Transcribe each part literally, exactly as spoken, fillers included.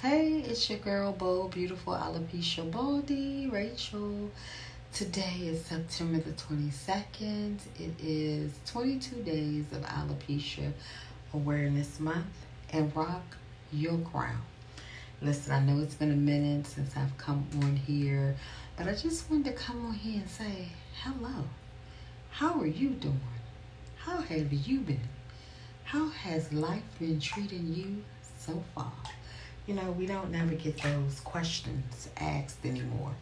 Hey, it's your girl, Bold Beautiful Alopecia Baldy, Rachel. Today is September the twenty-second. It is twenty-two days of Alopecia Awareness Month, and rock your crown. Listen, I know it's been a minute since I've come on here, but I just wanted to come on here and say, hello. How are you doing? How have you been? How has life been treating you so far? You know, we don't never get those questions asked anymore.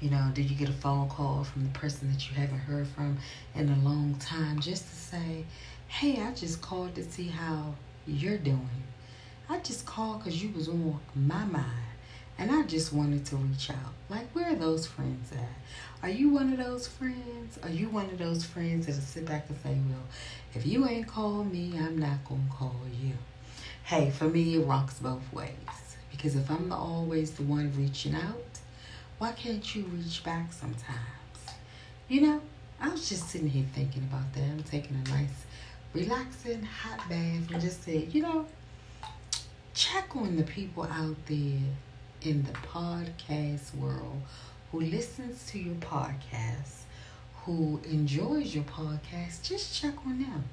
You know, did you get a phone call from the person that you haven't heard from in a long time just to say, hey, I just called to see how you're doing. I just called because you was on my mind and I just wanted to reach out. Like, where are those friends at? Are you one of those friends? Are you one of those friends that'll sit back and say, well, if you ain't called me, I'm not going to call you? Hey, for me, it rocks both ways. Because if I'm always the one reaching out, why can't you reach back sometimes? You know, I was just sitting here thinking about that. I'm taking a nice, relaxing, hot bath and just said, you know, check on the people out there in the podcast world who listens to your podcast, who enjoys your podcast. Just check on them.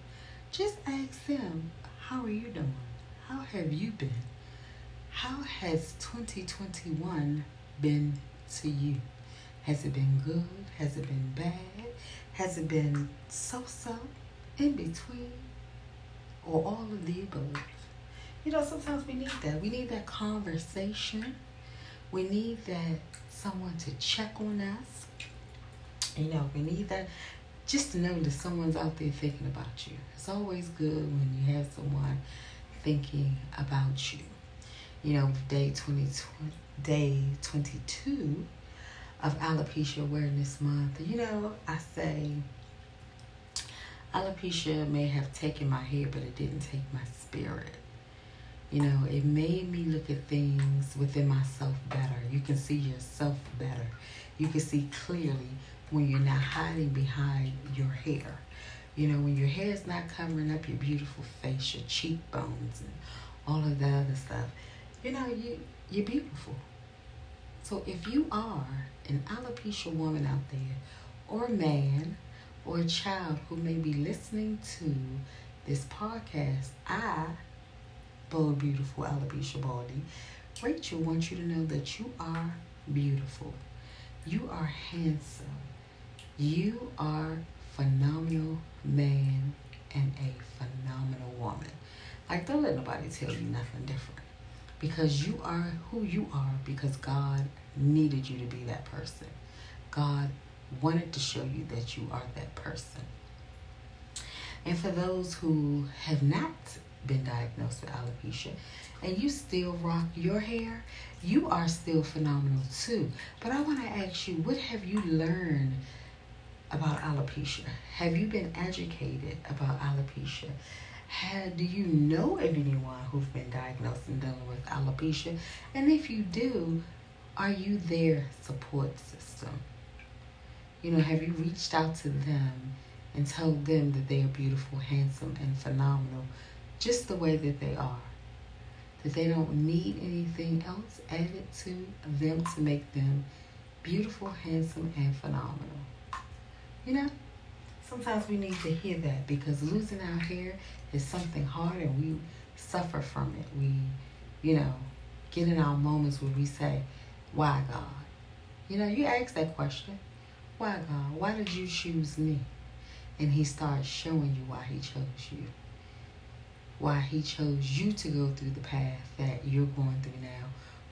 Just ask them, how are you doing? How have you been? How has twenty twenty-one been to you? Has it been good? Has it been bad? Has it been so-so, in between, or all of the above? You know, sometimes we need that. We need that conversation. We need that someone to check on us. You know, we need that. Just to know that someone's out there thinking about you. It's always good when you have someone thinking about you. You know, day twenty, day twenty-two of Alopecia Awareness Month. You know, I say alopecia may have taken my hair, but it didn't take my spirit. You know, it made me look at things within myself better. You can see yourself better. You can see clearly when you're not hiding behind your hair. You know, when your hair's not covering up your beautiful face, your cheekbones, and all of that other stuff, you know, you, you're beautiful. So if you are an alopecia woman out there, or a man, or a child who may be listening to this podcast, I, Bold Beautiful Alopecia Baldy, Rachel, wants you to know that you are beautiful. You are handsome. You are phenomenal man and a phenomenal woman. Like, don't let nobody tell you nothing different, because you are who you are because God needed you to be that person. God wanted to show you that you are that person. And for those who have not been diagnosed with alopecia and you still rock your hair, you are still phenomenal too. But I want to ask you, what have you learned about alopecia? Have you been educated about alopecia? How, do you know of anyone who's been diagnosed and dealing with alopecia? And if you do, are you their support system? You know, have you reached out to them and told them that they are beautiful, handsome, and phenomenal just the way that they are? That they don't need anything else added to them to make them beautiful, handsome, and phenomenal. You know, sometimes we need to hear that, because losing our hair is something hard and we suffer from it. We, you know, get in our moments where we say, why God? You know, you ask that question, why God? Why did you choose me? And he starts showing you why he chose you. Why he chose you to go through the path that you're going through now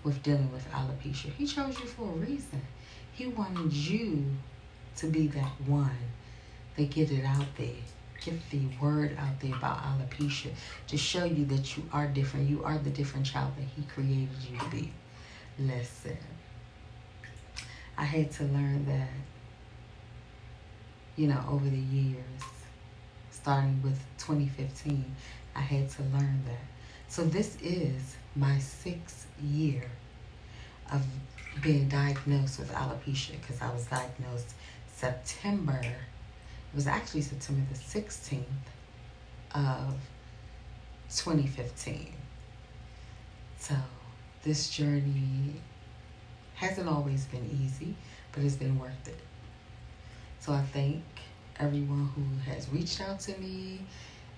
with dealing with alopecia. He chose you for a reason. He wanted you to be that one that get it out there, get the word out there about alopecia, to show you that you are different. You are the different child that he created you to be. Listen, I had to learn that, you know, over the years, starting with twenty fifteen, I had to learn that. So this is my sixth year of being diagnosed with alopecia, because I was diagnosed September, it was actually September the sixteenth of twenty fifteen. So this journey hasn't always been easy, but it's been worth it. So I thank everyone who has reached out to me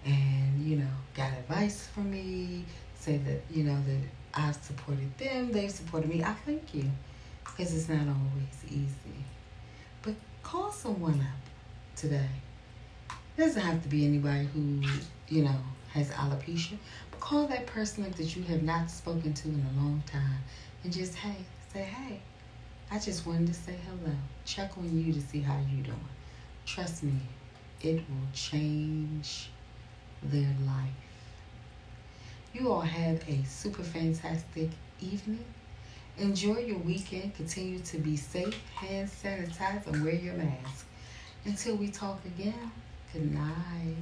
and, you know, got advice from me, say that, you know, that I've supported them, they've supported me. I thank you, because it's not always easy. But call someone up today. It doesn't have to be anybody who, you know, has alopecia. But call that person up that you have not spoken to in a long time and just, hey, say, hey, I just wanted to say hello. Check on you to see how you're doing. Trust me, it will change their life. You all have a super fantastic evening. Enjoy your weekend. Continue to be safe, hand sanitize, and wear your mask. Until we talk again, good night.